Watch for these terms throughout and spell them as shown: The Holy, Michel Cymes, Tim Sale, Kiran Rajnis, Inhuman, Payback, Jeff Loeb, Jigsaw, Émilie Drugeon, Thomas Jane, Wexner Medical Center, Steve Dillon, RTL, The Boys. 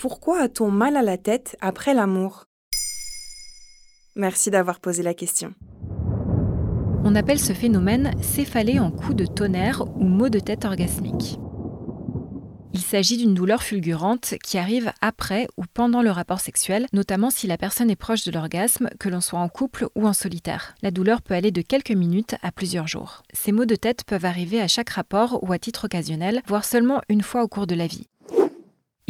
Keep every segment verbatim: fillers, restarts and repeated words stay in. Pourquoi a-t-on mal à la tête après l'amour? Merci d'avoir posé la question. On appelle ce phénomène « céphalée en coup de tonnerre » ou « maux de tête orgasmique ». Il s'agit d'une douleur fulgurante qui arrive après ou pendant le rapport sexuel, notamment si la personne est proche de l'orgasme, que l'on soit en couple ou en solitaire. La douleur peut aller de quelques minutes à plusieurs jours. Ces maux de tête peuvent arriver à chaque rapport ou à titre occasionnel, voire seulement une fois au cours de la vie.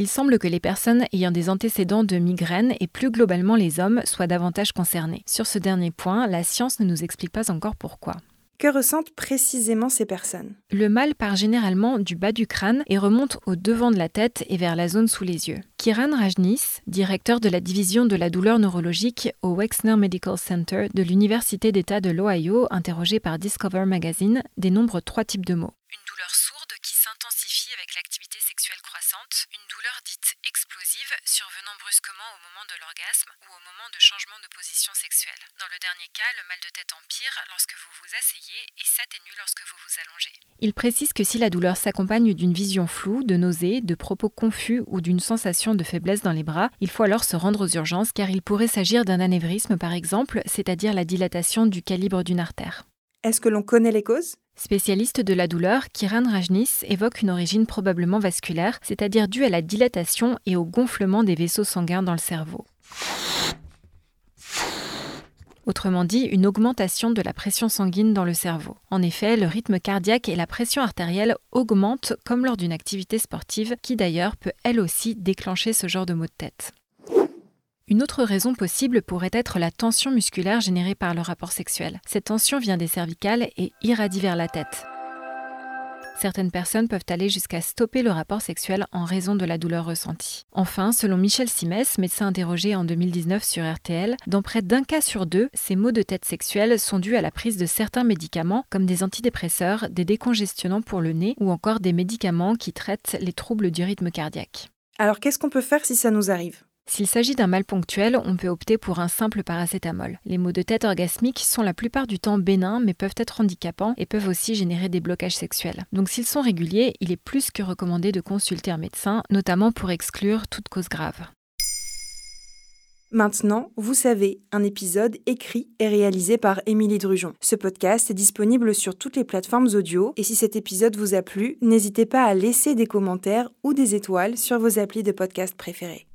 Il semble que les personnes ayant des antécédents de migraines et plus globalement les hommes soient davantage concernés. Sur ce dernier point, la science ne nous explique pas encore pourquoi. Que ressentent précisément ces personnes? Le mal part généralement du bas du crâne et remonte au devant de la tête et vers la zone sous les yeux. Kiran Rajnis, directeur de la division de la douleur neurologique au Wexner Medical Center de l'Université d'État de l'Ohio, interrogé par Discover Magazine, dénombre trois types de maux. Une douleur sourde qui s'intensifie avec l'activité sexuelle croissante, une douleur dite explosive survenant brusquement au moment de l'orgasme ou au moment de changement de position sexuelle. Dans le dernier cas, le mal de tête empire lorsque vous vous asseyez et s'atténue lorsque vous vous allongez. Il précise que si la douleur s'accompagne d'une vision floue, de nausées, de propos confus ou d'une sensation de faiblesse dans les bras, il faut alors se rendre aux urgences car il pourrait s'agir d'un anévrisme par exemple, c'est-à-dire la dilatation du calibre d'une artère. Est-ce que l'on connaît les causes? Spécialiste de la douleur, Kiran Rajnis évoque une origine probablement vasculaire, c'est-à-dire due à la dilatation et au gonflement des vaisseaux sanguins dans le cerveau. Autrement dit, une augmentation de la pression sanguine dans le cerveau. En effet, le rythme cardiaque et la pression artérielle augmentent comme lors d'une activité sportive, qui d'ailleurs peut elle aussi déclencher ce genre de maux de tête. Une autre raison possible pourrait être la tension musculaire générée par le rapport sexuel. Cette tension vient des cervicales et irradie vers la tête. Certaines personnes peuvent aller jusqu'à stopper le rapport sexuel en raison de la douleur ressentie. Enfin, selon Michel Cymes, médecin interrogé en deux mille dix-neuf sur R T L, dans près d'un cas sur deux, ces maux de tête sexuels sont dus à la prise de certains médicaments comme des antidépresseurs, des décongestionnants pour le nez ou encore des médicaments qui traitent les troubles du rythme cardiaque. Alors qu'est-ce qu'on peut faire si ça nous arrive ? S'il s'agit d'un mal ponctuel, on peut opter pour un simple paracétamol. Les maux de tête orgasmiques sont la plupart du temps bénins mais peuvent être handicapants et peuvent aussi générer des blocages sexuels. Donc s'ils sont réguliers, il est plus que recommandé de consulter un médecin, notamment pour exclure toute cause grave. Maintenant, vous savez, un épisode écrit et réalisé par Émilie Drugeon. Ce podcast est disponible sur toutes les plateformes audio et si cet épisode vous a plu, n'hésitez pas à laisser des commentaires ou des étoiles sur vos applis de podcast préférés.